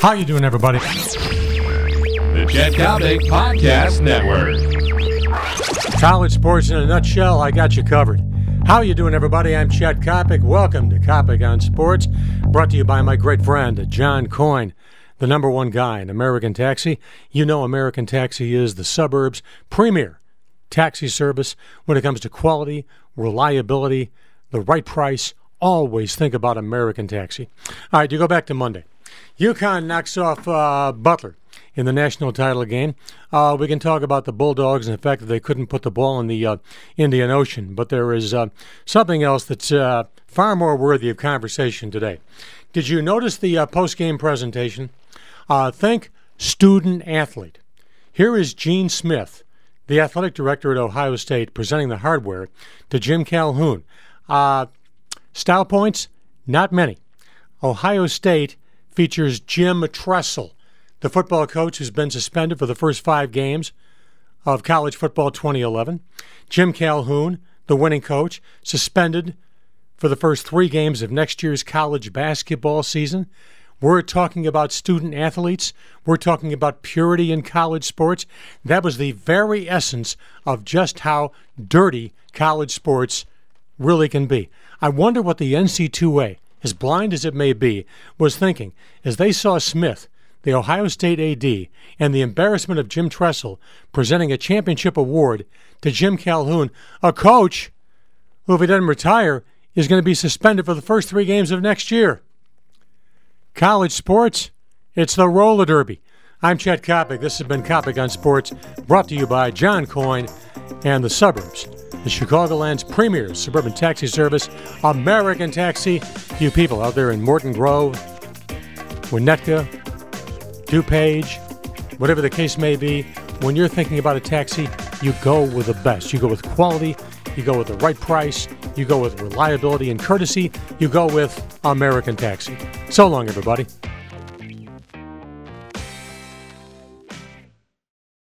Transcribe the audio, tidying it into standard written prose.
How you doing, everybody? The Chet Coppock Podcast Network. College sports in a nutshell, I got you covered. How you doing, everybody? I'm Chet Coppock. Welcome to Coppock on Sports, brought to you by my great friend, John Coyne, the number one guy in American Taxi. You know American Taxi is the suburbs' premier taxi service when it comes to quality, reliability, the right price. Always think about American Taxi. All right, you go back to Monday. UConn knocks off Butler in the national title game. We can talk about the Bulldogs and the fact that they couldn't put the ball in the Indian Ocean, but there is something else that's far more worthy of conversation today. Did you notice the post-game presentation? Think student-athlete. Here is Gene Smith, the athletic director at Ohio State, presenting the hardware to Jim Calhoun. Style points, not many. Ohio State features Jim Tressel, the football coach who's been suspended for the first 5 games of college football 2011. Jim Calhoun, the winning coach, suspended for the first 3 games of next year's college basketball season. We're talking about student athletes. We're talking about purity in college sports. That was the very essence of just how dirty college sports really can be. I wonder what the NCAA, as blind as it may be, was thinking as they saw Smith, the Ohio State AD, and the embarrassment of Jim Tressel presenting a championship award to Jim Calhoun, a coach who, if he doesn't retire, is going to be suspended for the first 3 games of next year. College sports, it's the roller derby. I'm Chet Coppock. This has been Coppock on Sports, brought to you by John Coyne and the suburbs. The Chicagoland's premier suburban taxi service, American Taxi. You people out there in Morton Grove, Winnetka, DuPage, whatever the case may be, when you're thinking about a taxi, you go with the best. You go with quality. You go with the right price. You go with reliability and courtesy. You go with American Taxi. So long, everybody.